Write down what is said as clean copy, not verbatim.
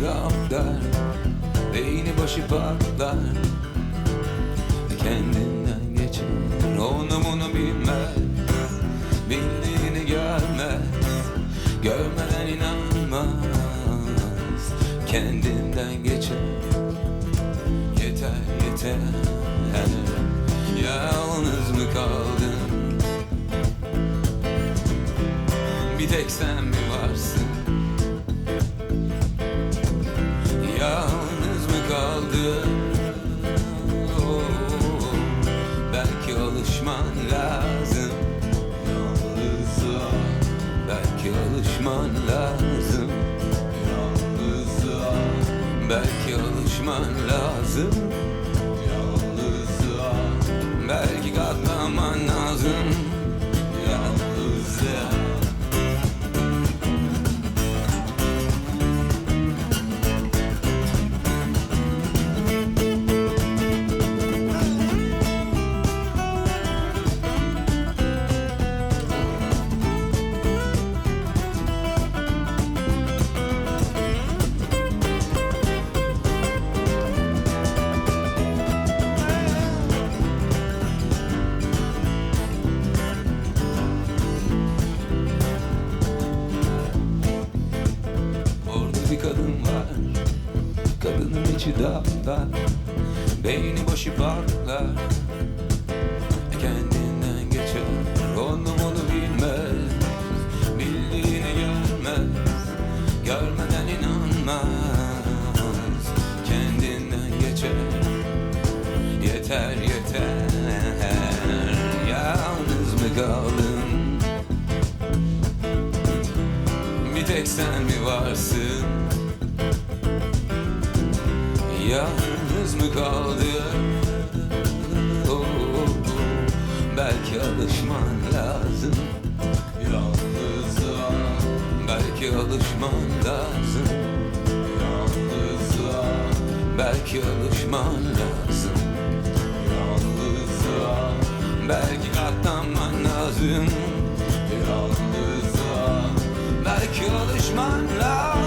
gramda, beyni başı patlar, kendinden geçer. Onu bunu bilmez, bildiğini görmez, görmeden inanmaz, kendinden geçer. Yeter yeter, yalnız mı kaldın? Bir tek sen mi varsın? Yalnız mı kaldın? Oh, belki alışman lazım. Yalnızlığa belki alışman lazım. Yalnızlığa belki alışman lazım. Yalnızlığa belki katlanman lazım. Yalnızlığa. Kadının içi dağlar, beyni başı parlar, kendinden geçer. Onu bilmez, bildiğini görmez, görmeden inanmaz, kendinden geçer. Yeter yeter, yalnız mı kaldın? Bir tek sen mi varsın? Yalnız mı kaldın? Oh, belki alışman lazım. Yalnızlığa belki alışman lazım. Yalnızlığa belki alışman lazım. Yalnızlığa belki katlanman lazım. Yalnızlığa belki alışman lazım.